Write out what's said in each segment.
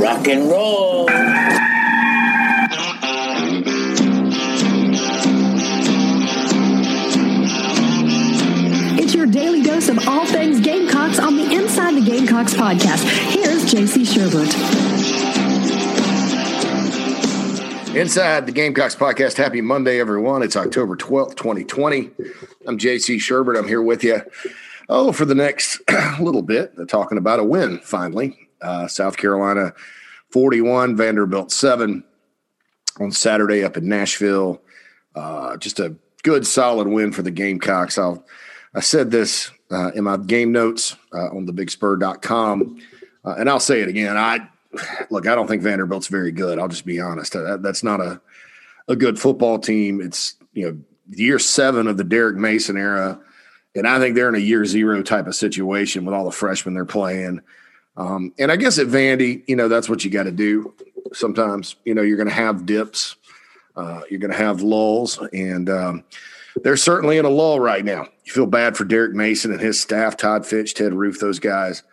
Rock and roll. It's your daily dose of all things Gamecocks on the Inside the Gamecocks podcast. Here's J.C. Sherbert. Inside the Gamecocks podcast. Happy Monday, everyone. It's October 12th, 2020. I'm J.C. Sherbert. I'm here with you. Oh, for the next little bit, they're talking about a win, finally. South Carolina 41, Vanderbilt 7 on Saturday up in Nashville. Just a good, solid win for the Gamecocks. I said this in my game notes on thebigspur.com, and I'll say it again. I don't think Vanderbilt's very good. I'll just be honest. That's not a good football team. It's, year 7 of the Derek Mason era. And I think they're in a year zero type of situation with all the freshmen they're playing. And I guess at Vandy, that's what you got to do. Sometimes, you're going to have dips. You're going to have lulls. And they're certainly in a lull right now. You feel bad for Derek Mason and his staff, Todd Fitch, Ted Roof, those guys.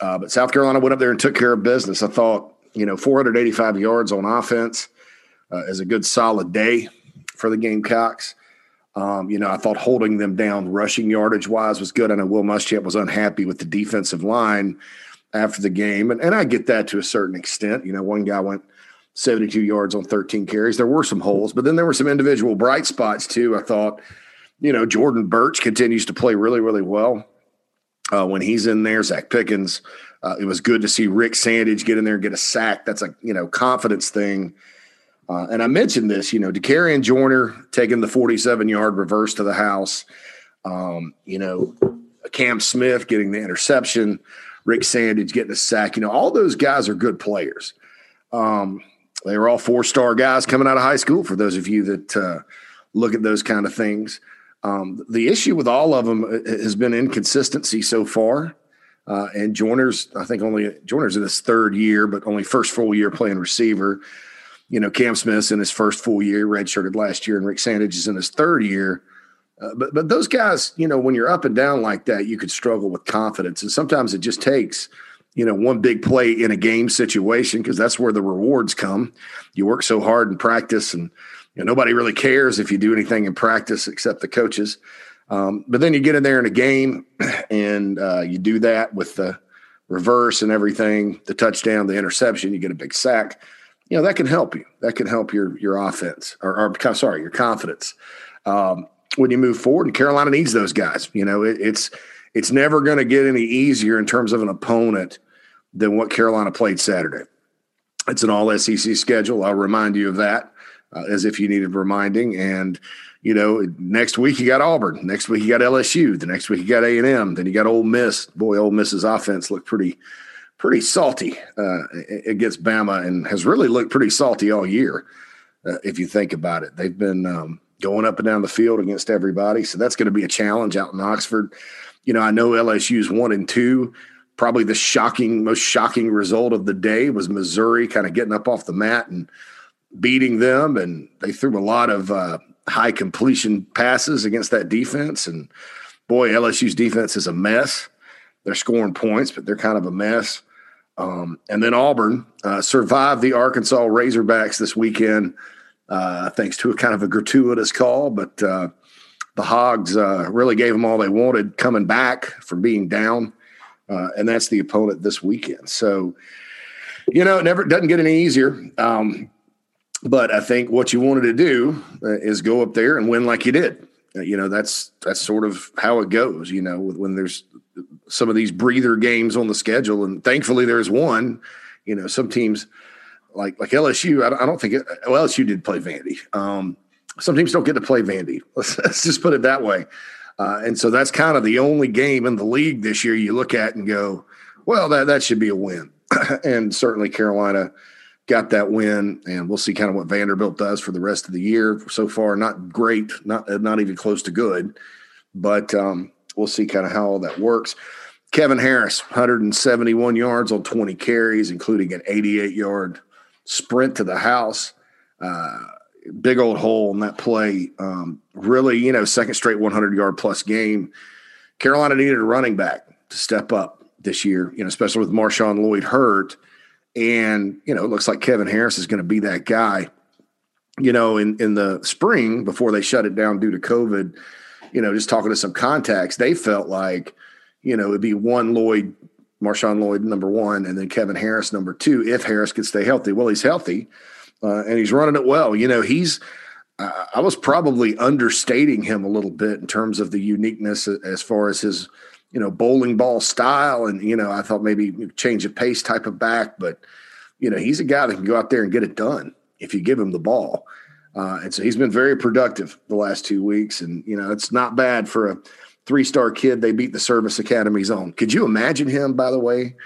But South Carolina went up there and took care of business. I thought, 485 yards on offense is a good solid day for the Gamecocks. I thought holding them down rushing yardage-wise was good. I know Will Muschamp was unhappy with the defensive line after the game, and I get that to a certain extent. One guy went 72 yards on 13 carries. There were some holes, but then there were some individual bright spots too. I thought, Jordan Burch continues to play really, really well when he's in there. Zach Pickens, it was good to see Rick Sandage get in there and get a sack. That's a confidence thing. And I mentioned this, Dakereon Joyner taking the 47-yard reverse to the house, Cam Smith getting the interception, Rick Sandage getting a sack. All those guys are good players. They were all 4-star guys coming out of high school, for those of you that look at those kind of things. The issue with all of them has been inconsistency so far. And Joyner's in his third year, but only first full year playing receiver. Cam Smith's in his first full year, redshirted last year, and Rick Sandage is in his third year. But those guys, when you're up and down like that, you could struggle with confidence. And sometimes it just takes, one big play in a game situation, because that's where the rewards come. You work so hard in practice, and nobody really cares if you do anything in practice except the coaches. But then you get in there in a game, and you do that with the reverse and everything, the touchdown, the interception, you get a big sack. That can help you. That can help your offense or your confidence when you move forward. And Carolina needs those guys. It's never going to get any easier in terms of an opponent than what Carolina played Saturday. It's an all-SEC schedule. I'll remind you of that as if you needed reminding. And, next week you got Auburn. Next week you got LSU. The next week you got A&M. Then you got Ole Miss. Boy, Ole Miss's offense looked pretty salty against Bama, and has really looked pretty salty all year. If you think about it, they've been going up and down the field against everybody. So that's going to be a challenge out in Oxford. I know LSU's 1-2. Probably the most shocking result of the day was Missouri kind of getting up off the mat and beating them. And they threw a lot of high completion passes against that defense. And boy, LSU's defense is a mess. They're scoring points, but they're kind of a mess. And then Auburn survived the Arkansas Razorbacks this weekend thanks to a kind of a gratuitous call, but the Hogs really gave them all they wanted coming back from being down, and that's the opponent this weekend. So, it doesn't get any easier, but I think what you wanted to do is go up there and win like you did. That's sort of how it goes, when there's some of these breather games on the schedule. And thankfully there's one, some teams like LSU, I don't think LSU did play Vandy. Some teams don't get to play Vandy. Let's just put it that way. And so that's kind of the only game in the league this year you look at and go, well, that should be a win. And certainly Carolina got that win, and we'll see kind of what Vanderbilt does for the rest of the year. So far, not great, not even close to good, but we'll see kind of how all that works. Kevin Harris, 171 yards on 20 carries, including an 88-yard sprint to the house. Big old hole in that play. Really, second straight 100-yard-plus game. Carolina needed a running back to step up this year, especially with Marshawn Lloyd hurt. And, you know, it looks like Kevin Harris is going to be that guy. You know, in the spring, before they shut it down due to COVID, you know, just talking to some contacts, they felt like, you know, it'd be Marshawn Lloyd, number one, and then Kevin Harris, number two, if Harris could stay healthy. Well, he's healthy, and he's running it well. You know, I was probably understating him a little bit in terms of the uniqueness as far as his, you know, bowling ball style. And, you know, I thought maybe change of pace type of back, but, you know, he's a guy that can go out there and get it done if you give him the ball. And so he's been very productive the last 2 weeks. And, you know, it's not bad for a three-star kid they beat the service academies on. Could you imagine him, by the way,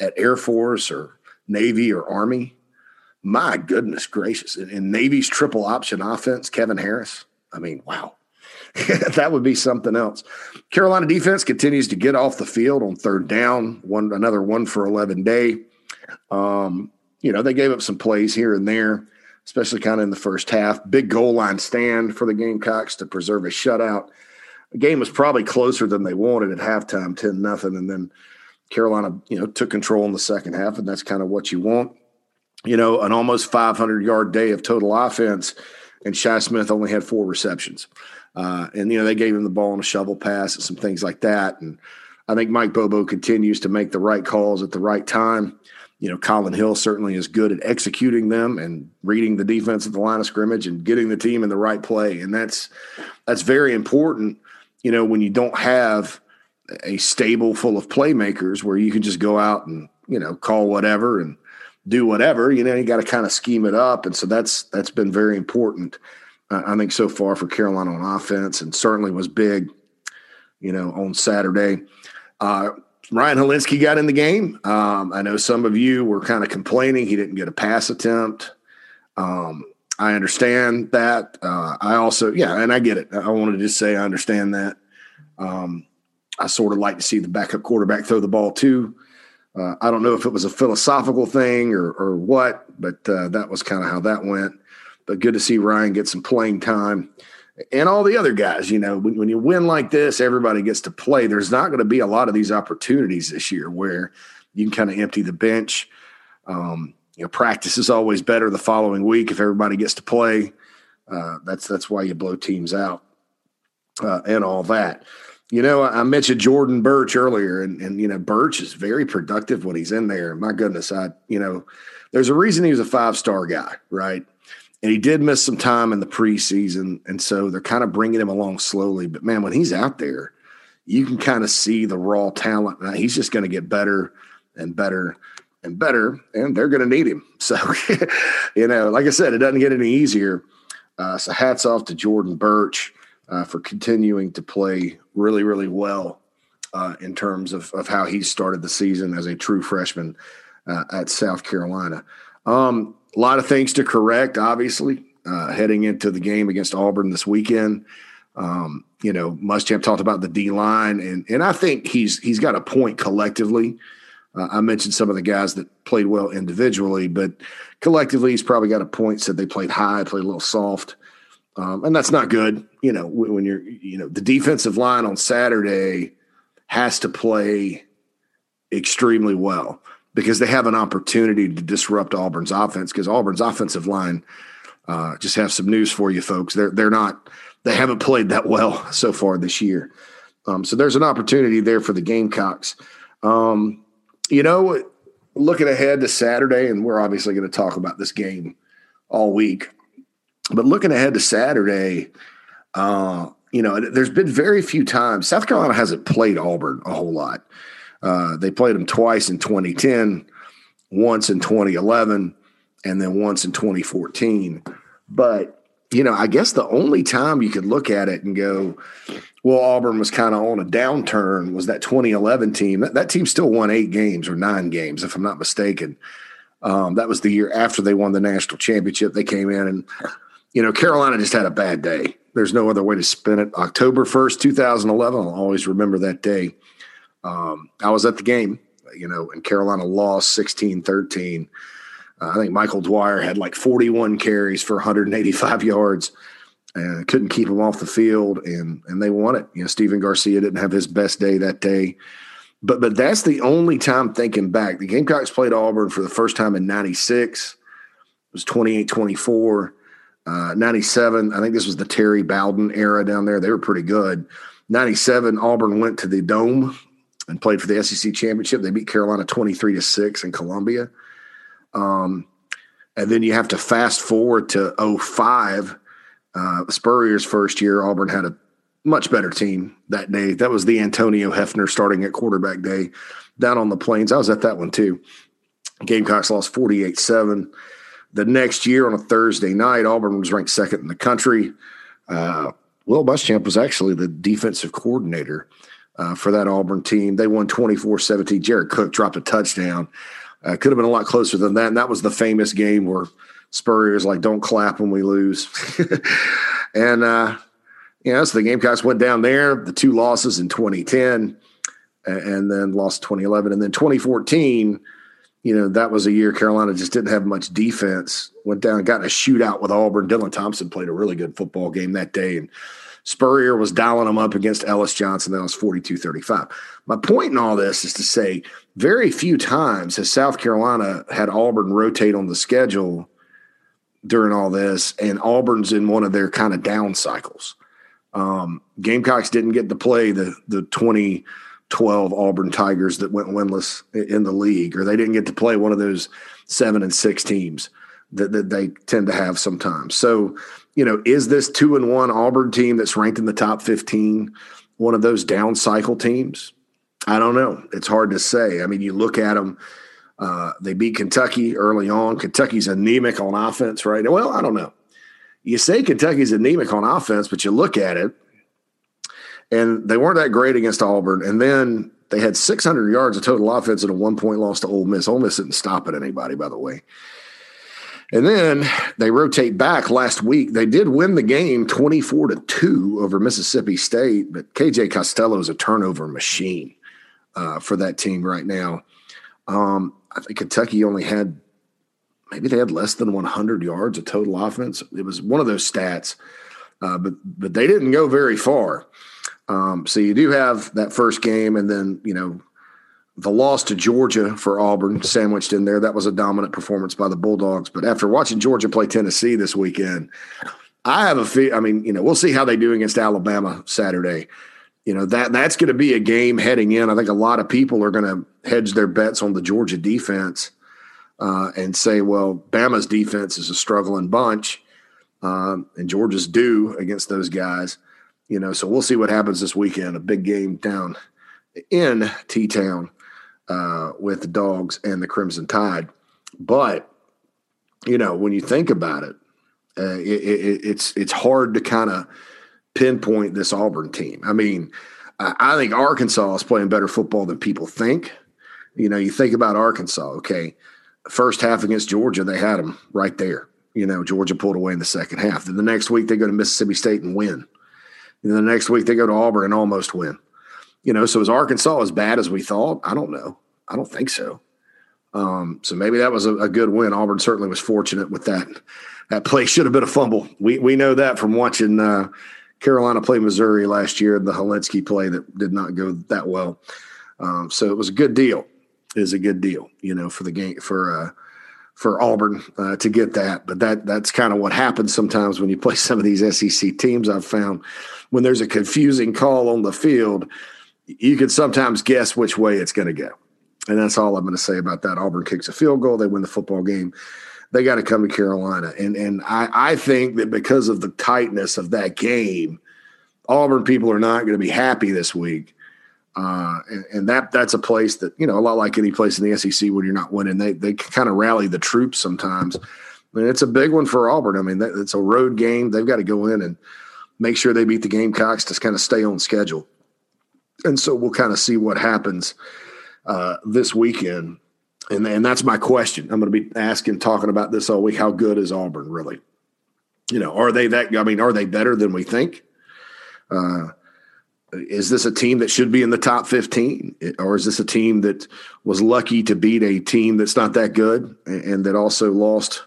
at Air Force or Navy or Army? My goodness gracious. In Navy's triple option offense, Kevin Harris. I mean, wow. That would be something else. Carolina defense continues to get off the field on third down. Another 1 for 11 day. You know, they gave up some plays here and there, especially kind of in the first half. Big goal line stand for the Gamecocks to preserve a shutout. The game was probably closer than they wanted at halftime, 10-0. And then Carolina, you know, took control in the second half, and that's kind of what you want. You know, an almost 500-yard day of total offense, and Shi Smith only had 4 receptions. And, you know, they gave him the ball on a shovel pass and some things like that. And I think Mike Bobo continues to make the right calls at the right time. You know, Colin Hill certainly is good at executing them and reading the defense at the line of scrimmage and getting the team in the right play. And that's very important, you know, when you don't have a stable full of playmakers where you can just go out and, you know, call whatever and do whatever. You know, you got to kind of scheme it up. And so that's been very important, I think, so far for Carolina on offense, and certainly was big, you know, on Saturday. Ryan Hilinski got in the game. I know some of you were kind of complaining he didn't get a pass attempt. I understand that. I also, and I get it. I wanted to just say I understand that. I sort of like to see the backup quarterback throw the ball too. I don't know if it was a philosophical thing or what, but that was kind of how that went. But good to see Ryan get some playing time. And all the other guys, you know, when you win like this, everybody gets to play. There's not going to be a lot of these opportunities this year where you can kind of empty the bench. You know, practice is always better the following week if everybody gets to play. That's why you blow teams out and all that. You know, I mentioned Jordan Burch earlier, and you know, Burch is very productive when he's in there. My goodness, you know, there's a reason he was a 5-star guy, right? And he did miss some time in the preseason, and so they're kind of bringing him along slowly. But, man, when he's out there, you can kind of see the raw talent. Now, he's just going to get better and better and better, and they're going to need him. So, you know, like I said, it doesn't get any easier. So hats off to Jordan Burch for continuing to play really, really well in terms of how he started the season as a true freshman at South Carolina. A lot of things to correct, obviously, heading into the game against Auburn this weekend. You know, Muschamp talked about the D-line, and I think he's got a point collectively. I mentioned some of the guys that played well individually, but collectively he's probably got a point. Said they played high, played a little soft, and that's not good. You know, when you're, you know, the defensive line on Saturday has to play extremely well, because they have an opportunity to disrupt Auburn's offense, because Auburn's offensive line, just have some news for you folks. They haven't played that well so far this year. So there's an opportunity there for the Gamecocks. You know, looking ahead to Saturday, and we're obviously going to talk about this game all week, but looking ahead to Saturday, you know, there's been very few times. South Carolina hasn't played Auburn a whole lot. They played them twice in 2010, once in 2011, and then once in 2014. But, you know, I guess the only time you could look at it and go, well, Auburn was kind of on a downturn was that 2011 team. That team still won 8 games or 9 games, if I'm not mistaken. That was the year after they won the national championship. They came in and, you know, Carolina just had a bad day. There's no other way to spin it. October 1st, 2011, I'll always remember that day. I was at the game, you know, and Carolina lost 16-13. I think Michael Dwyer had like 41 carries for 185 yards and couldn't keep him off the field, and they won it. You know, Stephen Garcia didn't have his best day that day. But that's the only time thinking back. The Gamecocks played Auburn for the first time in 96. It was 28-24. 97, I think this was the Terry Bowden era down there. They were pretty good. 97, Auburn went to the Dome and played for the SEC championship. They beat Carolina 23-6 in Columbia. And then you have to fast forward to 05, Spurrier's first year. Auburn had a much better team that day. That was the Antonio Hefner starting at quarterback day down on the plains. I was at that one too. Gamecocks lost 48-7. The next year on a Thursday night, Auburn was ranked second in the country. Will Muschamp was actually the defensive coordinator for that Auburn team. They won 24-17. Jared Cook dropped a touchdown. Could have been a lot closer than that. And that was the famous game where Spurrier was like, don't clap when we lose. And, you know, so the Gamecocks went down there, the two losses in 2010, and then lost 2011. And then 2014, you know, that was a year Carolina just didn't have much defense. Went down, got in a shootout with Auburn. Dylan Thompson played a really good football game that day. And Spurrier was dialing them up against Ellis Johnson. That was 42-35. My point in all this is to say very few times has South Carolina had Auburn rotate on the schedule during all this, and Auburn's in one of their kind of down cycles. Gamecocks didn't get to play the 2012 Auburn Tigers that went winless in the league, or they didn't get to play one of those 7-6 teams that they tend to have sometimes. So, you know, is this 2-1 Auburn team that's ranked in the top 15 one of those down cycle teams? I don't know. It's hard to say. I mean, you look at them. They beat Kentucky early on. Kentucky's anemic on offense right now. Well, I don't know. You say Kentucky's anemic on offense, but you look at it, and they weren't that great against Auburn. And then they had 600 yards of total offense and a one-point loss to Ole Miss. Ole Miss didn't stop at anybody, by the way. And then they rotate back last week. They did win the game 24-2 over Mississippi State, but KJ Costello is a turnover machine for that team right now. I think Kentucky only had – maybe they had less than 100 yards of total offense. It was one of those stats, but they didn't go very far. So you do have that first game, and then, you know, the loss to Georgia for Auburn sandwiched in there. That was a dominant performance by the Bulldogs. But after watching Georgia play Tennessee this weekend, I have a feel. I mean, you know, we'll see how they do against Alabama Saturday. You know, that's going to be a game heading in. I think a lot of people are going to hedge their bets on the Georgia defense and say, well, Bama's defense is a struggling bunch, and Georgia's due against those guys. You know, so we'll see what happens this weekend. A big game down in T-Town with the Dogs and the Crimson Tide. But, you know, when you think about it, it's hard to kind of pinpoint this Auburn team. I mean, I think Arkansas is playing better football than people think. You know, you think about Arkansas, okay, first half against Georgia, they had them right there. You know, Georgia pulled away in the second half. Then the next week they go to Mississippi State and win. And the next week they go to Auburn and almost win. You know, so is Arkansas as bad as we thought? I don't know. I don't think so. So maybe that was a good win. Auburn certainly was fortunate with that. That play should have been a fumble. We know that from watching Carolina play Missouri last year, the Hilinski play that did not go that well. So it was a good deal. It was a good deal, you know, for the game for Auburn to get that. But that's kind of what happens sometimes when you play some of these SEC teams. I've found when there's a confusing call on the field, you can sometimes guess which way it's going to go. And that's all I'm going to say about that. Auburn kicks a field goal. They win the football game. They got to come to Carolina. And I think that because of the tightness of that game, Auburn people are not going to be happy this week. And that's a place that, you know, a lot like any place in the SEC when you're not winning, they kind of rally the troops sometimes. I mean, it's a big one for Auburn. I mean, it's a road game. They've got to go in and make sure they beat the Gamecocks to kind of stay on schedule. And so we'll kind of see what happens this weekend. And that's my question. I'm going to be talking about this all week. How good is Auburn really? You know, are they better than we think? Is this a team that should be in the top 15, or is this a team that was lucky to beat a team that's not that good and that also lost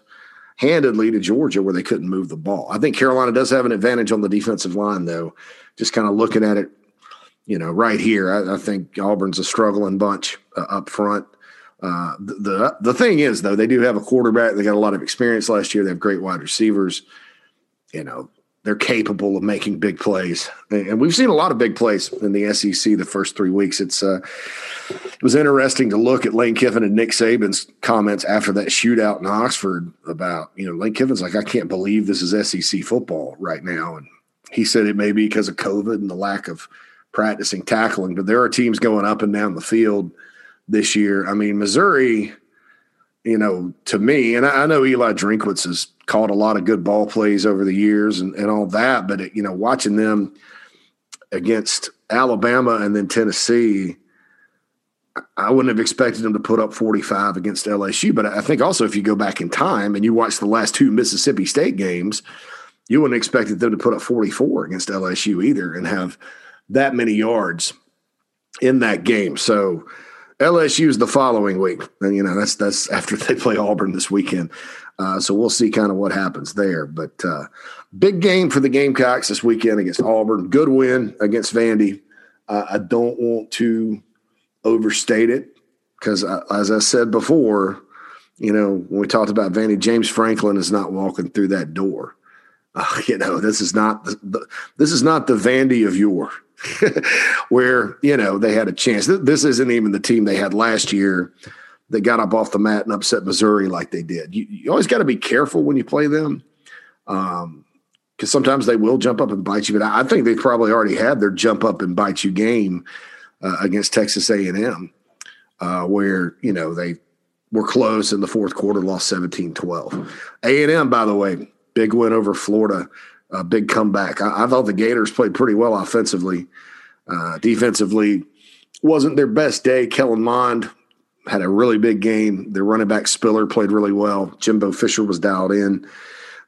handedly to Georgia where they couldn't move the ball? I think Carolina does have an advantage on the defensive line, though, just kind of looking at it you know, right here, I think Auburn's a struggling bunch up front. The thing is, though, they do have a quarterback. They got a lot of experience last year. They have great wide receivers. You know, they're capable of making big plays. And we've seen a lot of big plays in the SEC the first 3 weeks. It was interesting to look at Lane Kiffin and Nick Saban's comments after that shootout in Oxford about, you know, Lane Kiffin's like, I can't believe this is SEC football right now. And he said it may be because of COVID and the lack of practicing tackling, but there are teams going up and down the field this year. I mean, Missouri, you know, to me, and I know Eli Drinkwitz is caught a lot of good ball plays over the years and all that. But, you know, watching them against Alabama and then Tennessee, I wouldn't have expected them to put up 45 against LSU. But I think also if you go back in time and you watch the last two Mississippi State games, you wouldn't have expected them to put up 44 against LSU either and have that many yards in that game. So LSU is the following week. And, you know, that's after they play Auburn this weekend. So we'll see kind of what happens there. But big game for the Gamecocks this weekend against Auburn. Good win against Vandy. I don't want to overstate it because, as I said before, you know, when we talked about Vandy, James Franklin is not walking through that door. You know, this is not the Vandy of yore where, you know, they had a chance. This isn't even the team they had last year. They got up off the mat and upset Missouri like they did. You always got to be careful when you play them because sometimes they will jump up and bite you. But I think they probably already had their jump up and bite you game against Texas A&M where, you know, they were close in the fourth quarter, lost 17-12. A&M, by the way, big win over Florida, a big comeback. I thought the Gators played pretty well offensively. Defensively, wasn't their best day. Kellen Mond had a really big game. Their running back Spiller played really well. Jimbo Fisher was dialed in.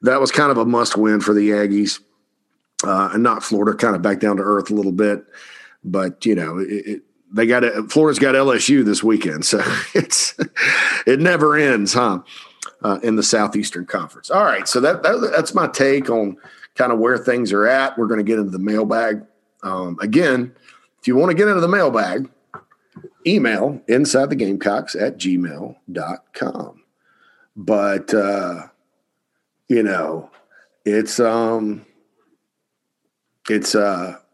That was kind of a must win for the Aggies. And not Florida, kind of back down to earth a little bit. But, you know, Florida's got LSU this weekend. So it never ends, huh, in the Southeastern Conference. All right, so that's my take on kind of where things are at. We're going to get into the mailbag. Again, if you want to get into the mailbag, email insidethegamecocks@gmail.com. But, you know, it's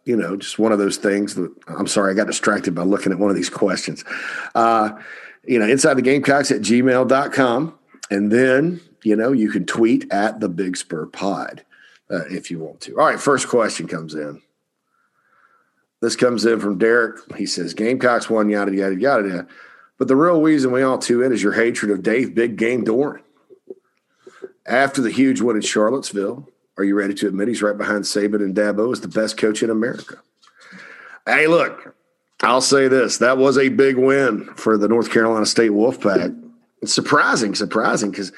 you know, just one of those things that I'm sorry, I got distracted by looking at one of these questions, you know, insidethegamecocks@gmail.com. And then, you know, you can tweet at the Big Spur Pod if you want to. All right. First question comes in. This comes in from Derek. He says, Gamecocks won, yada, yada, yada, yada. But the real reason we all tune in is your hatred of Dave Big Game Doran. After the huge win in Charlottesville, are you ready to admit he's right behind Saban and Dabo as the best coach in America? Hey, look, I'll say this. That was a big win for the North Carolina State Wolfpack. It's surprising, because,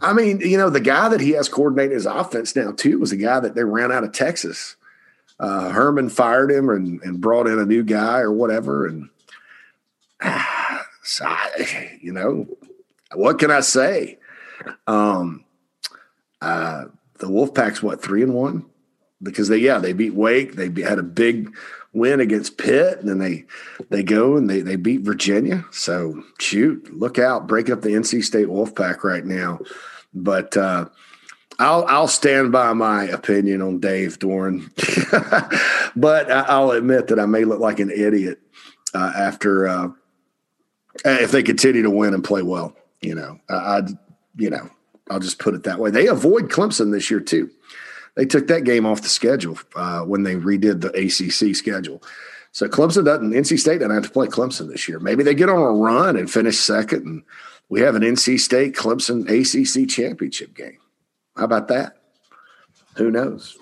I mean, you know, the guy that he has coordinating his offense now, too, was the guy that they ran out of Texas. Herman fired him and brought in a new guy or whatever. And, so you know, what can I say? The Wolfpack's, 3-1? Because they beat Wake. Had a big win against Pitt. And then they go and they beat Virginia. So, shoot, look out. Break up the NC State Wolfpack right now. But, I'll stand by my opinion on Dave Doran, but I'll admit that I may look like an idiot after if they continue to win and play well. You know, I'll just put it that way. They avoid Clemson this year too. They took that game off the schedule when they redid the ACC schedule. So NC State doesn't have to play Clemson this year. Maybe they get on a run and finish second, and we have an NC State Clemson ACC championship game. How about that? Who knows?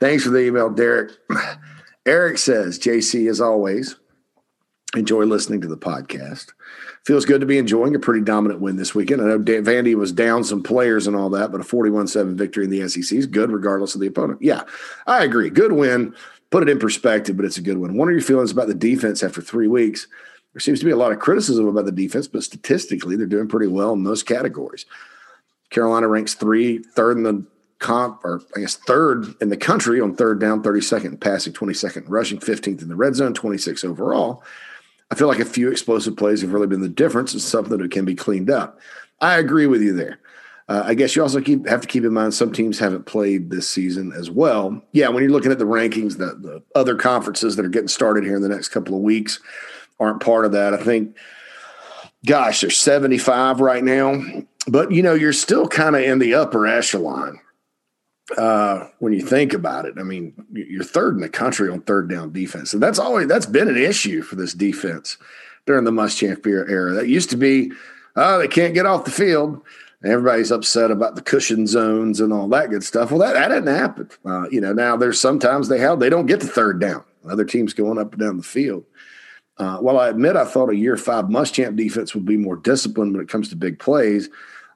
Thanks for the email, Derek. Eric says, JC, as always, enjoy listening to the podcast. Feels good to be enjoying a pretty dominant win this weekend. I know Vandy was down some players and all that, but a 41-7 victory in the SEC is good regardless of the opponent. Yeah, I agree. Good win. Put it in perspective, but it's a good win. What are your feelings about the defense after 3 weeks? There seems to be a lot of criticism about the defense, but statistically, they're doing pretty well in most categories. Carolina ranks third in the third in the country on third down, 32nd passing, 22nd rushing, 15th in the red zone, 26th overall. I feel like a few explosive plays have really been the difference. It's something that can be cleaned up. I agree with you there. I guess you also have to keep in mind some teams haven't played this season as well. Yeah, when you're looking at the rankings, the other conferences that are getting started here in the next couple of weeks aren't part of that. I think, gosh, there's 75 right now. But, you know, you're still kind of in the upper echelon when you think about it. I mean, you're third in the country on third down defense. And that's been an issue for this defense during the Muschamp era. That used to be, they can't get off the field. Everybody's upset about the cushion zones and all that good stuff. Well, that didn't happen. You know, now there's sometimes they don't get to third down. Other teams going up and down the field. While I admit I thought a year 5 Muschamp defense would be more disciplined when it comes to big plays,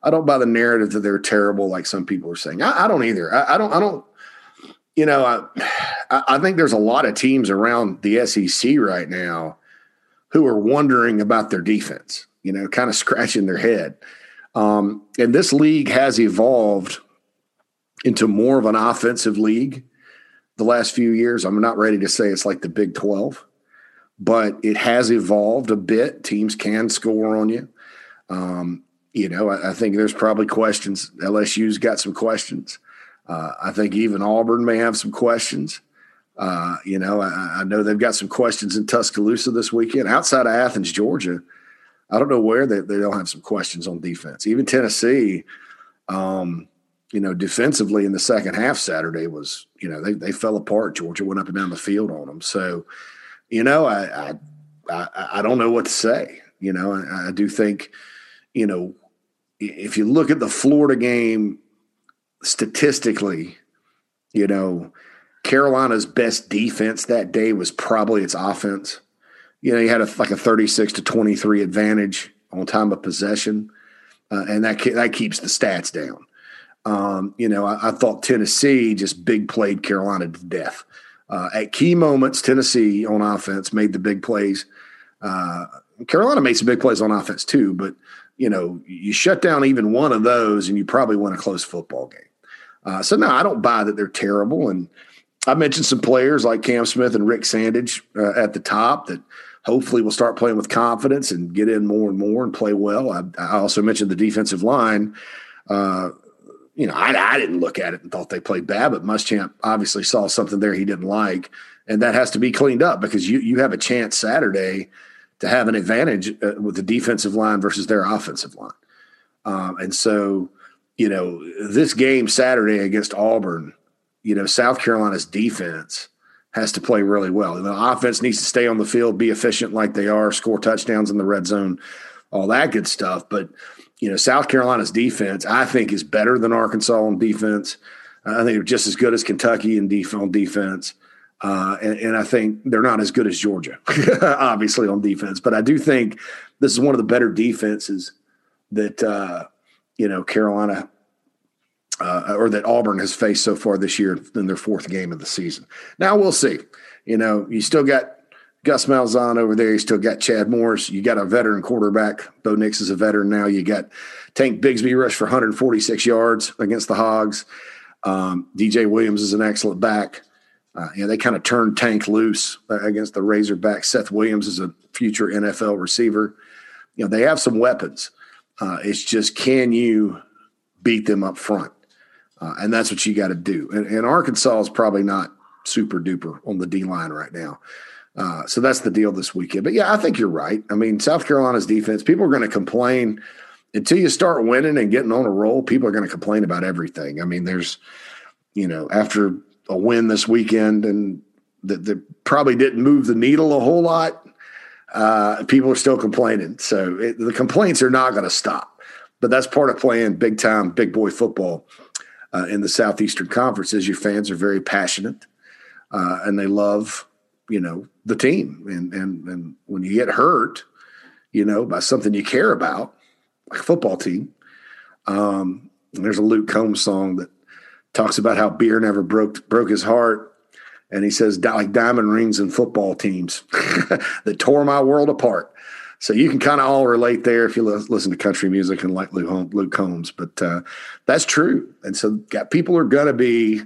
I don't buy the narrative that they're terrible like some people are saying. I don't either. I don't. You know, I think there's a lot of teams around the SEC right now who are wondering about their defense. You know, kind of scratching their head. And this league has evolved into more of an offensive league the last few years. I'm not ready to say it's like the Big 12, but it has evolved a bit. Teams can score on you. You know, I think there's probably questions. LSU's got some questions. I think even Auburn may have some questions. You know, I know they've got some questions in Tuscaloosa this weekend. Outside of Athens, Georgia, I don't know where they don't have some questions on defense. Even Tennessee, you know, defensively in the second half Saturday was, you know, they fell apart. Georgia went up and down the field on them. So, you know, I don't know what to say. You know, I do think, you know, if you look at the Florida game statistically, you know, Carolina's best defense that day was probably its offense. You know, you had a 36-23 advantage on time of possession, and that keeps the stats down. You know, I thought Tennessee just big played Carolina to death. At key moments, Tennessee on offense made the big plays. Carolina made some big plays on offense too, but, you know, you shut down even one of those and you probably win a close football game. So, no, I don't buy that they're terrible. And I mentioned some players like Cam Smith and Rick Sandage at the top that – hopefully we'll start playing with confidence and get in more and more and play well. I also mentioned the defensive line. You know, I didn't look at it and thought they played bad, but Muschamp obviously saw something there he didn't like, and that has to be cleaned up because you have a chance Saturday to have an advantage with the defensive line versus their offensive line. And so, you know, this game Saturday against Auburn, you know, South Carolina's defense has to play really well. The offense needs to stay on the field, be efficient like they are, score touchdowns in the red zone, all that good stuff. But, you know, South Carolina's defense, I think, is better than Arkansas on defense. I think they're just as good as Kentucky on defense. And I think they're not as good as Georgia, obviously, on defense. But I do think this is one of the better defenses that, you know, Carolina – or that Auburn has faced so far this year in their fourth game of the season. Now we'll see. You know, you still got Gus Malzahn over there. You still got Chad Morris. You got a veteran quarterback. Bo Nix is a veteran now. You got Tank Bigsby rushed for 146 yards against the Hogs. DJ Williams is an excellent back. You know, they kind of turned Tank loose against the Razorback. Seth Williams is a future NFL receiver. You know, they have some weapons. It's just, can you beat them up front? And that's what you got to do. And Arkansas is probably not super duper on the D-line right now. So that's the deal this weekend. But, yeah, I think you're right. I mean, South Carolina's defense, people are going to complain. Until you start winning and getting on a roll, people are going to complain about everything. I mean, there's, you know, after a win this weekend and that probably didn't move the needle a whole lot, people are still complaining. So the complaints are not going to stop. But that's part of playing big-time, big-boy football. In the Southeastern Conference is your fans are very passionate and they love, you know, the team. And when you get hurt, you know, by something you care about, like a football team, there's a Luke Combs song that talks about how beer never broke his heart. And he says, like diamond rings and football teams that tore my world apart. So you can kind of all relate there if you listen to country music and like Luke Combs. But that's true. And so people are going to be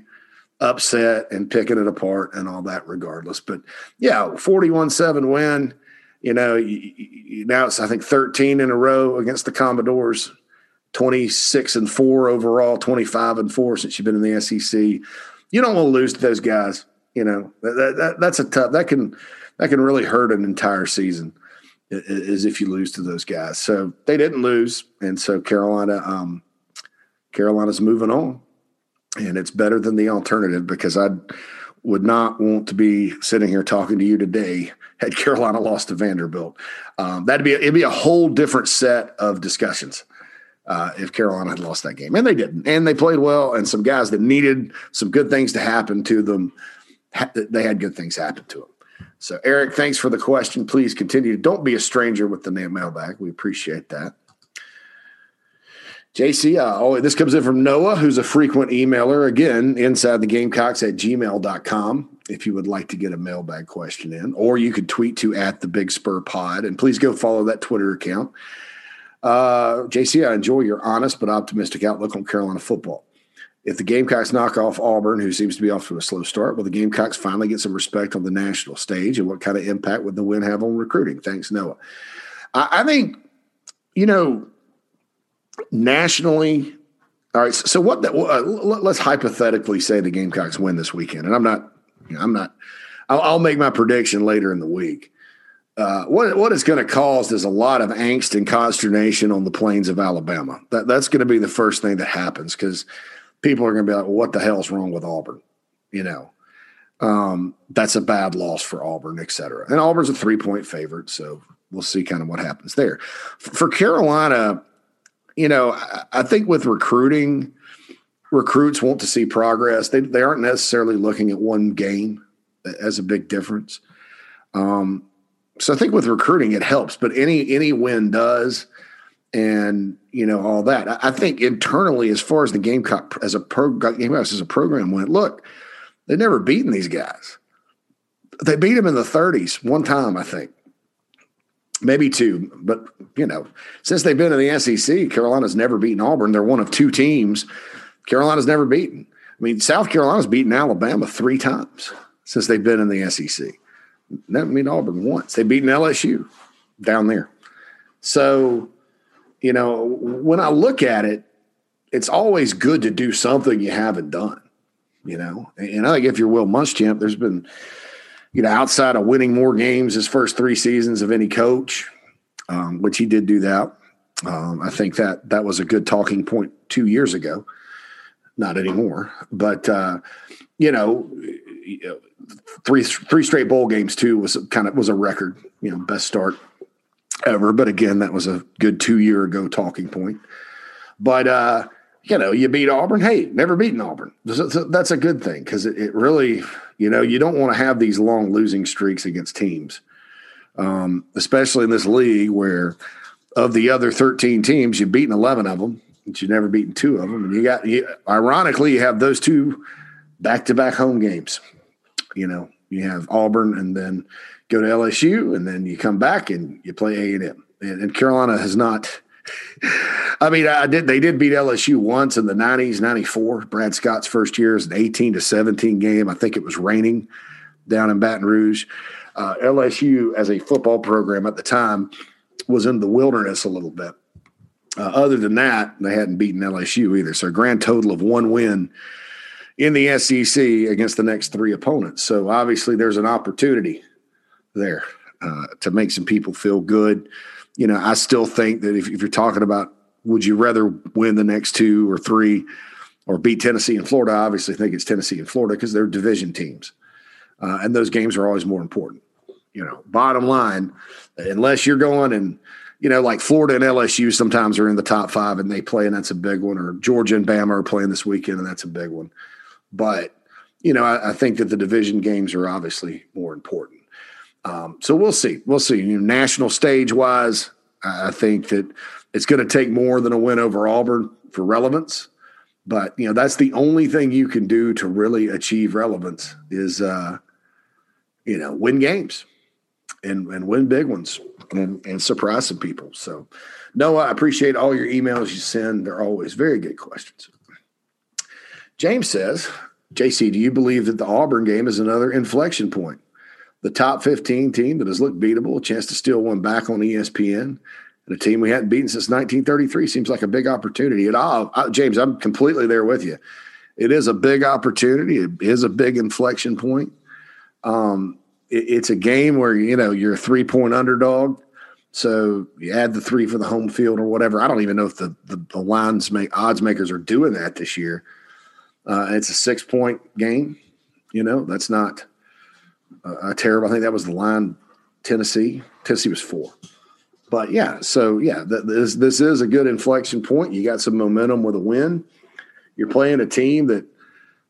upset and picking it apart and all that regardless. But, yeah, 41-7 win. You know, now it's, I think, 13 in a row against the Commodores, 26-4 overall, 25-4 since you've been in the SEC. You don't want to lose to those guys. You know, that's a tough – that can really hurt an entire season is if you lose to those guys. So they didn't lose, and so Carolina's moving on, and it's better than the alternative because I would not want to be sitting here talking to you today had Carolina lost to Vanderbilt. It'd be a whole different set of discussions if Carolina had lost that game, and they didn't, and they played well, and some guys that needed some good things to happen to them, they had good things happen to them. So, Eric, thanks for the question. Please continue. Don't be a stranger with the mailbag. We appreciate that. JC, this comes in from Noah, who's a frequent emailer. Again, insidethegamecocks@gmail.com if you would like to get a mailbag question in. Or you could tweet to @thebigspurpod. And please go follow that Twitter account. JC, I enjoy your honest but optimistic outlook on Carolina football. If the Gamecocks knock off Auburn, who seems to be off to a slow start, will the Gamecocks finally get some respect on the national stage? And what kind of impact would the win have on recruiting? Thanks, Noah. I think, you know, nationally, all right. So what? Let's hypothetically say the Gamecocks win this weekend, and I'll make my prediction later in the week. What it's going to cause is a lot of angst and consternation on the plains of Alabama. That's going to be the first thing that happens because people are going to be like, well, what the hell's wrong with Auburn? You know, that's a bad loss for Auburn, et cetera. And Auburn's a 3-point favorite, so we'll see kind of what happens there. For Carolina, you know, I think with recruiting, recruits want to see progress. They aren't necessarily looking at one game as a big difference. So I think with recruiting it helps, but any win does. And, you know, all that. I think internally, as far as the Gamecock as a program went, look, they've never beaten these guys. They beat them in the 30s one time, I think. Maybe two. But, you know, since they've been in the SEC, Carolina's never beaten Auburn. They're one of two teams Carolina's never beaten. I mean, South Carolina's beaten Alabama 3 times since they've been in the SEC. That mean Auburn once. They've beaten LSU down there. So – you know, when I look at it, it's always good to do something you haven't done, you know. And I think if you're Will Muschamp, there's been, you know, outside of winning more games his first 3 seasons of any coach, which he did do that. I think that was a good talking point 2 years ago. Not anymore. But, you know, 3 straight bowl games, too, was a record, you know, best start ever. But again, that was a good 2 year ago talking point. But, you know, you beat Auburn. Hey, never beaten Auburn. So that's a good thing because it really, you know, you don't want to have these long losing streaks against teams, especially in this league where of the other 13 teams, you've beaten 11 of them, but you've never beaten 2 of them. And ironically, you have those 2 back-to-back home games. You know, you have Auburn and then go to LSU, and then you come back and you play A&M. And Carolina has not – I mean, they did beat LSU once in the 90s, 94, Brad Scott's first year. It was an 18-17 game. I think it was raining down in Baton Rouge. LSU, as a football program at the time, was in the wilderness a little bit. Other than that, they hadn't beaten LSU either. So a grand total of 1 win in the SEC against the next 3 opponents. So obviously there's an opportunity there to make some people feel good. You know, I still think that if you're talking about would you rather win the next 2 or 3 or beat Tennessee and Florida, I obviously think it's Tennessee and Florida because they're division teams. And those games are always more important. You know, bottom line, unless you're going and, you know, like Florida and LSU sometimes are in the top 5 and they play and that's a big one, or Georgia and Bama are playing this weekend and that's a big one. But, you know, I think that the division games are obviously more important. So we'll see. We'll see. You know, national stage-wise, I think that it's going to take more than a win over Auburn for relevance. But, you know, that's the only thing you can do to really achieve relevance is, you know, win games. and win big ones and surprise some people. So, Noah, I appreciate all your emails you send. They're always very good questions. James says, JC, do you believe that the Auburn game is another inflection point? The top 15 team that has looked beatable, a chance to steal one back on ESPN, and a team we hadn't beaten since 1933 seems like a big opportunity. And James, I'm completely there with you. It is a big opportunity. It is a big inflection point. It's a game where, you know, you're a 3-point underdog. So you add the 3 for the home field or whatever. I don't even know if the lines make odds makers are doing that this year. It's a 6-point game. You know, that's not a terrible. I think that was the line. Tennessee was 4. But yeah, so yeah, this is a good inflection point. You got some momentum with a win. You're playing a team that,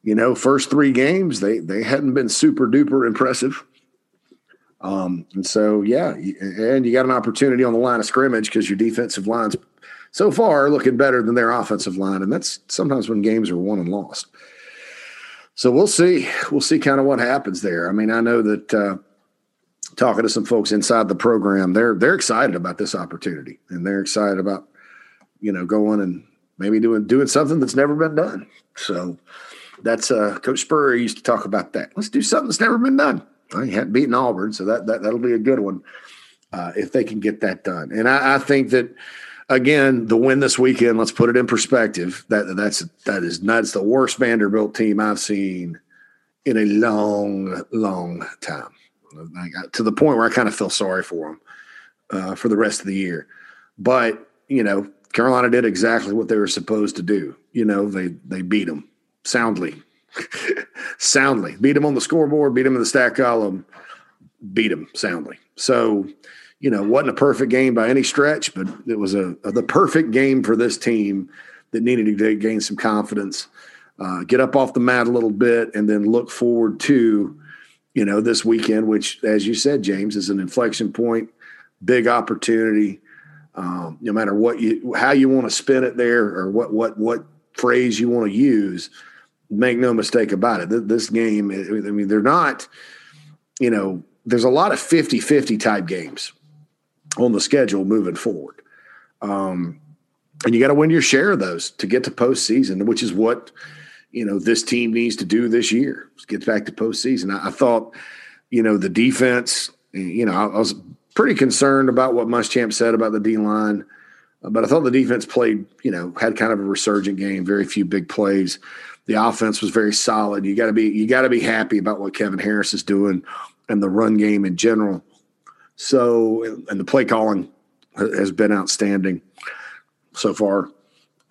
you know, first 3 games they hadn't been super duper impressive. And so yeah, and you got an opportunity on the line of scrimmage because your defensive line's so far are looking better than their offensive line, and that's sometimes when games are won and lost. So we'll see. We'll see kind of what happens there. I mean, I know that talking to some folks inside the program, they're excited about this opportunity, and they're excited about, you know, going and maybe doing something that's never been done. So that's Coach Spurrier used to talk about that. Let's do something that's never been done. I hadn't beaten Auburn, so that'll be a good one if they can get that done. And I think that, again, the win this weekend, let's put it in perspective. That is the worst Vanderbilt team I've seen in a long, long time. I got to the point where I kind of feel sorry for them for the rest of the year. But, you know, Carolina did exactly what they were supposed to do. You know, they beat them soundly. Soundly. Beat them on the scoreboard, beat them in the stat column, beat them soundly. So – you know, wasn't a perfect game by any stretch, but it was the perfect game for this team that needed to gain some confidence, get up off the mat a little bit, and then look forward to, you know, this weekend, which, as you said, James, is an inflection point, big opportunity. No matter how you want to spin it there or what phrase you want to use, make no mistake about it. This game, I mean, they're not, you know, there's a lot of 50-50 type games on the schedule moving forward. And you got to win your share of those to get to postseason, which is what, you know, this team needs to do this year, get back to postseason. I thought, you know, the defense, you know, I was pretty concerned about what Muschamp said about the D-line, but I thought the defense played, you know, had kind of a resurgent game, very few big plays. The offense was very solid. You got to be happy about what Kevin Harris is doing and the run game in general. So, and the play calling has been outstanding so far.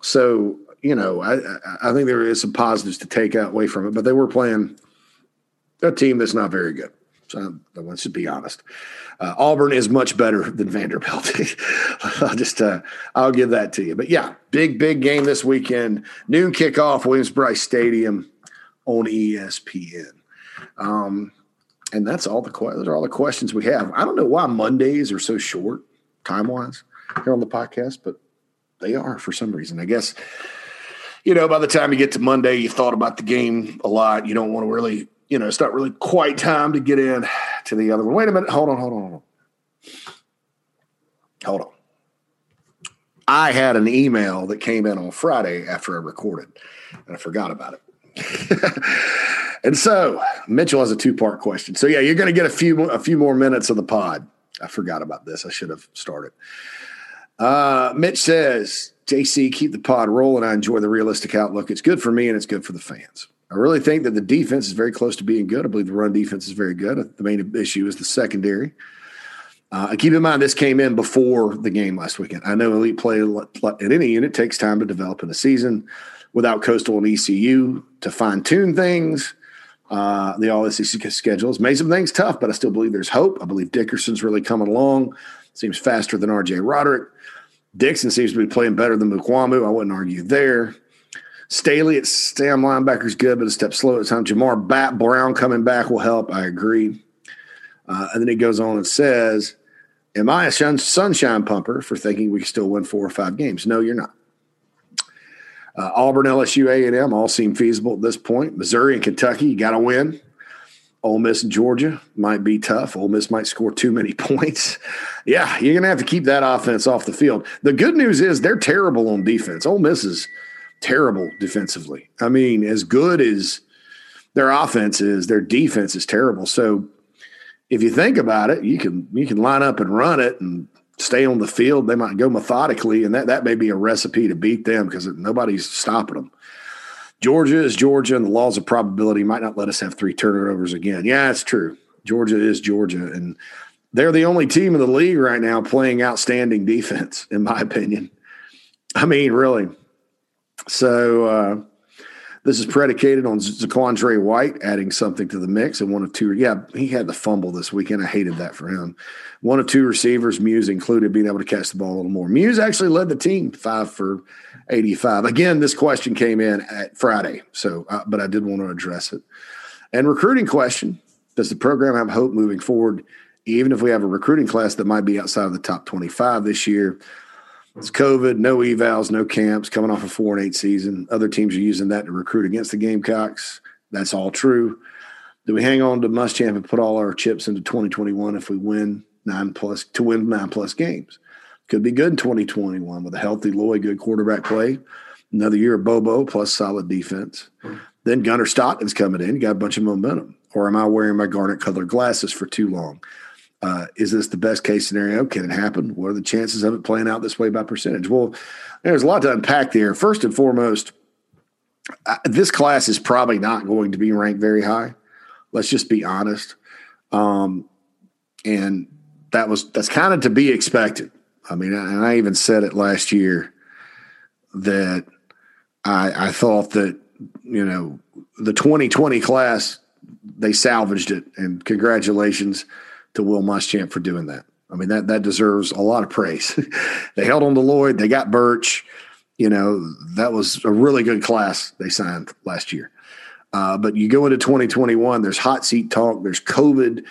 So, you know, I think there is some positives to take away from it, but they were playing a team that's not very good. So let's just be honest. Auburn is much better than Vanderbilt. I'll give that to you. But yeah, big game this weekend. Noon kickoff, Williams-Brice Stadium on ESPN. And those are all the questions we have. I don't know why Mondays are so short time-wise here on the podcast, but they are for some reason. I guess, you know, by the time you get to Monday, you thought about the game a lot. You don't want to really, you know, it's not really quite time to get in to the other one. Wait a minute. Hold on. I had an email that came in on Friday after I recorded, and I forgot about it. And so Mitchell has a 2-part question. So yeah, you're going to get a few more minutes of the pod. I forgot about this. I should have started. Mitch says, JC, keep the pod rolling. I enjoy the realistic outlook. It's good for me and it's good for the fans. I really think that the defense is very close to being good. I believe the run defense is very good. The main issue is the secondary. Keep in mind, this came in before the game last weekend. I know elite play at any unit takes time to develop in a season. Without Coastal and ECU to fine-tune things, the All-SEC schedules made some things tough, but I still believe there's hope. I believe Dickerson's really coming along. Seems faster than R.J. Roderick. Dixon seems to be playing better than Mukwamu. I wouldn't argue there. Staley at Sam linebacker's good, but a step slow at the time. Jamar Brown coming back will help. I agree. And then he goes on and says, am I a sunshine pumper for thinking we can still win 4 or 5 games? No, you're not. Auburn, LSU, A&M all seem feasible at this point. Missouri and Kentucky, you got to win. Ole Miss, Georgia might be tough. Ole Miss might score too many points. Yeah, you're going to have to keep that offense off the field. The good news is they're terrible on defense. Ole Miss is terrible defensively. I mean, as good as their offense is, their defense is terrible. So if you think about it, you can line up and run it and stay on the field. They might go methodically, and that may be a recipe to beat them because nobody's stopping them. Georgia is Georgia, and the laws of probability might not let us have three turnovers again. Yeah, it's true. Georgia is Georgia, and they're the only team in the league right now playing outstanding defense, in my opinion. I mean, really. So this is predicated on Zaquandre White adding something to the mix, and one of two – yeah, he had the fumble this weekend. I hated that for him. One of two receivers, Muse included, being able to catch the ball a little more. Muse actually led the team 5 for 85. Again, this question came in at Friday, so but I did want to address it. And recruiting question, does the program have hope moving forward, even if we have a recruiting class that might be outside of the top 25 this year? It's COVID, no evals, no camps, coming off a 4-8 season. Other teams are using that to recruit against the Gamecocks. That's all true. Do we hang on to Muschamp and put all our chips into 2021 if we win 9+ to win 9+ games? Could be good in 2021 with a healthy Lloyd, good quarterback play. Another year of Bobo plus solid defense. Then Gunnar Stockton's coming in. You got a bunch of momentum. Or am I wearing my garnet-colored glasses for too long? Is this the best case scenario? Can it happen? What are the chances of it playing out this way by percentage? Well, there's a lot to unpack there. First and foremost, this class is probably not going to be ranked very high. Let's just be honest. And that's kind of to be expected. I mean, and I even said it last year that I thought that, you know, the 2020 class, they salvaged it, and congratulations to Will Muschamp for doing that. I mean, that deserves a lot of praise. They held on to Lloyd. They got Burch. You know, that was a really good class they signed last year. But you go into 2021, there's hot seat talk. There's COVID.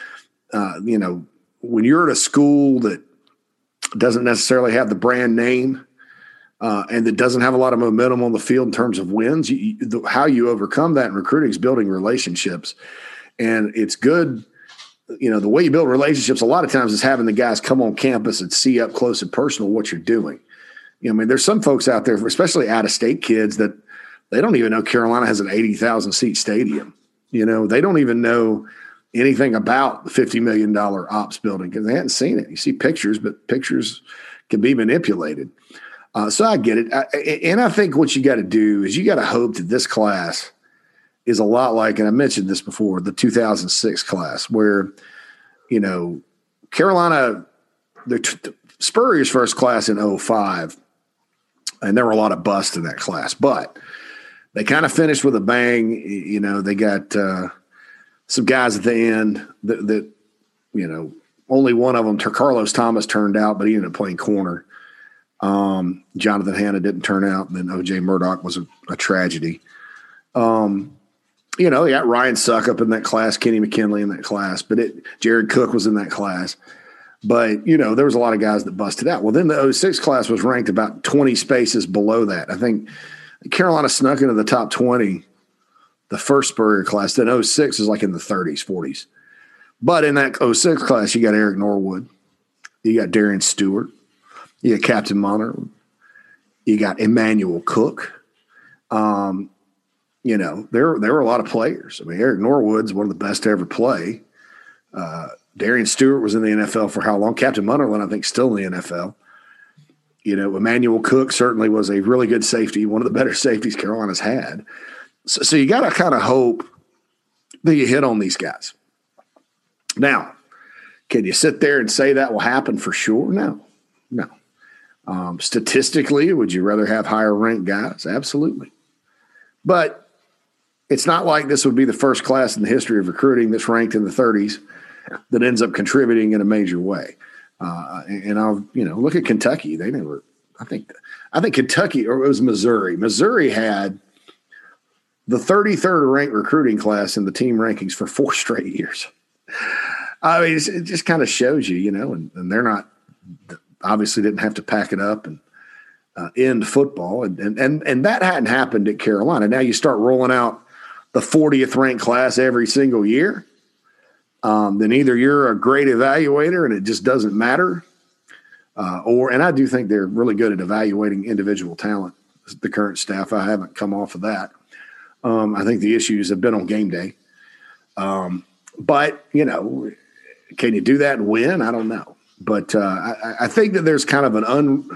You know, when you're at a school that doesn't necessarily have the brand name and that doesn't have a lot of momentum on the field in terms of wins, how you overcome that in recruiting is building relationships. And it's good. You know, the way you build relationships a lot of times is having the guys come on campus and see up close and personal what you're doing. You know, I mean, there's some folks out there, especially out-of-state kids, that they don't even know Carolina has an 80,000-seat stadium. You know, they don't even know anything about the $50 million ops building because they hadn't seen it. You see pictures, but pictures can be manipulated. So I get it. And I think what you got to do is you got to hope that this class – is a lot like, and I mentioned this before, the 2006 class where, you know, Carolina, Spurrier's first class in 2005, and there were a lot of busts in that class, but they kind of finished with a bang. You know, they got some guys at the end that, you know, only one of them, Carlos Thomas, turned out, but he ended up playing corner. Jonathan Hanna didn't turn out, and then O.J. Murdoch was a tragedy. You know, you got Ryan Suckup in that class, Kenny McKinley in that class, but Jared Cook was in that class. But, you know, there was a lot of guys that busted out. Well, then the 2006 class was ranked about 20 spaces below that. I think Carolina snuck into the top 20, the first Spurrier class. Then 2006 is like in the 30s, 40s. But in that 2006 class, you got Eric Norwood. You got Darian Stewart. You got Captain Munnerlyn. You got Emmanuel Cook. You know, there were a lot of players. I mean, Eric Norwood's one of the best to ever play. Darian Stewart was in the NFL for how long? Captain Munnerlyn, I think, still in the NFL. You know, Emmanuel Cook certainly was a really good safety, one of the better safeties Carolina's had. So you got to kind of hope that you hit on these guys. Now, can you sit there and say that will happen for sure? No. Statistically, would you rather have higher-ranked guys? Absolutely. But it's not like this would be the first class in the history of recruiting that's ranked in the 30s that ends up contributing in a major way. And I'll, you know, look at Kentucky. They never, I think Kentucky, or it was Missouri. Missouri had the 33rd ranked recruiting class in the team rankings for 4 straight years. I mean, it just kind of shows you, you know, and they're not, obviously didn't have to pack it up and end football, and that hadn't happened at Carolina. Now you start rolling out the 40th ranked class every single year. then either you're a great evaluator and it just doesn't matter, and I do think they're really good at evaluating individual talent, the current staff. I haven't come off of that. I think the issues have been on game day. But, you know, can you do that and win? I don't know. But I think that there's kind of an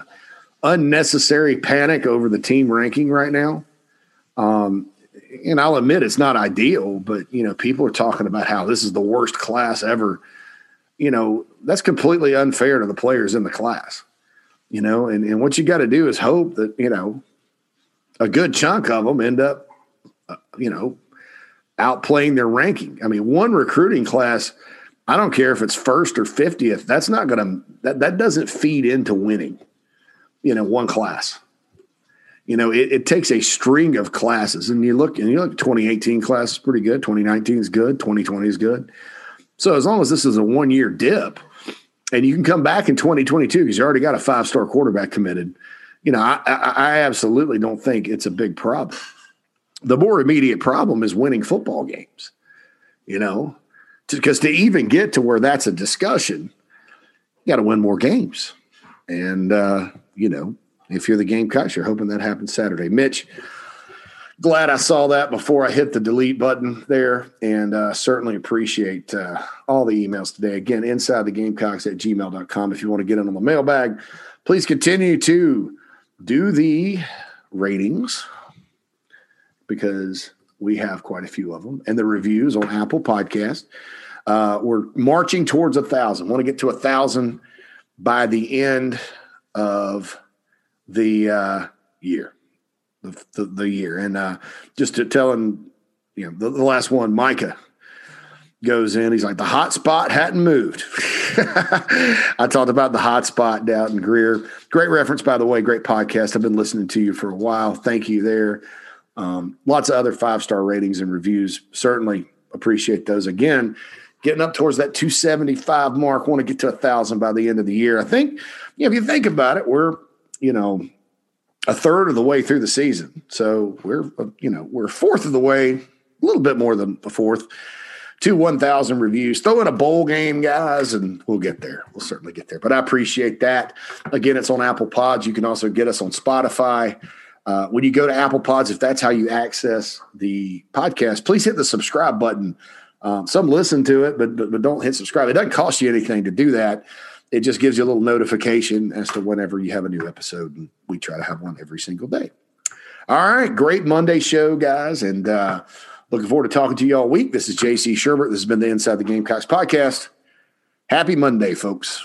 unnecessary panic over the team ranking right now. And I'll admit it's not ideal, but, you know, people are talking about how this is the worst class ever. You know, that's completely unfair to the players in the class, you know, and what you got to do is hope that, you know, a good chunk of them end up, you know, outplaying their ranking. I mean, one recruiting class, I don't care if it's first or 50th, that's not going to, that doesn't feed into winning, you know, one class. You know, it takes a string of classes, and you look, 2018 class is pretty good. 2019 is good. 2020 is good. So as long as this is a 1 year dip and you can come back in 2022, because you already got a 5-star quarterback committed, you know, I absolutely don't think it's a big problem. The more immediate problem is winning football games, you know, because to even get to where that's a discussion, you got to win more games. And, you know, if you're the Gamecocks, you're hoping that happens Saturday. Mitch, glad I saw that before I hit the delete button there, and certainly appreciate all the emails today. Again, insidethegamecocks@gmail.com. If you want to get in on the mailbag, please continue to do the ratings, because we have quite a few of them, and the reviews on Apple Podcast. We're marching towards 1,000. Want to get to 1,000 by the end of the year, the year. And just to tell him, you know, the last one, Micah goes in, he's like, the hot spot hadn't moved. I talked about the hot spot down in Greer. Great reference, by the way. Great podcast. I've been listening to you for a while. Thank you there. Lots of other 5-star ratings and reviews. Certainly appreciate those. Again, getting up towards that 275 mark. Want to get to 1,000 by the end of the year. I think, you know, if you think about it, we're, you know, a third of the way through the season. So we're, you know, we're a fourth of the way, a little bit more than a fourth, to 1,000 reviews. Throw in a bowl game, guys, and we'll get there. We'll certainly get there. But I appreciate that. Again, it's on Apple Pods. You can also get us on Spotify. When you go to Apple Pods, if that's how you access the podcast, please hit the subscribe button. Some listen to it, but don't hit subscribe. It doesn't cost you anything to do that. It just gives you a little notification as to whenever you have a new episode, and we try to have one every single day. All right, great Monday show, guys, and looking forward to talking to you all week. This is J.C. Sherbert. This has been the Inside the Gamecocks podcast. Happy Monday, folks.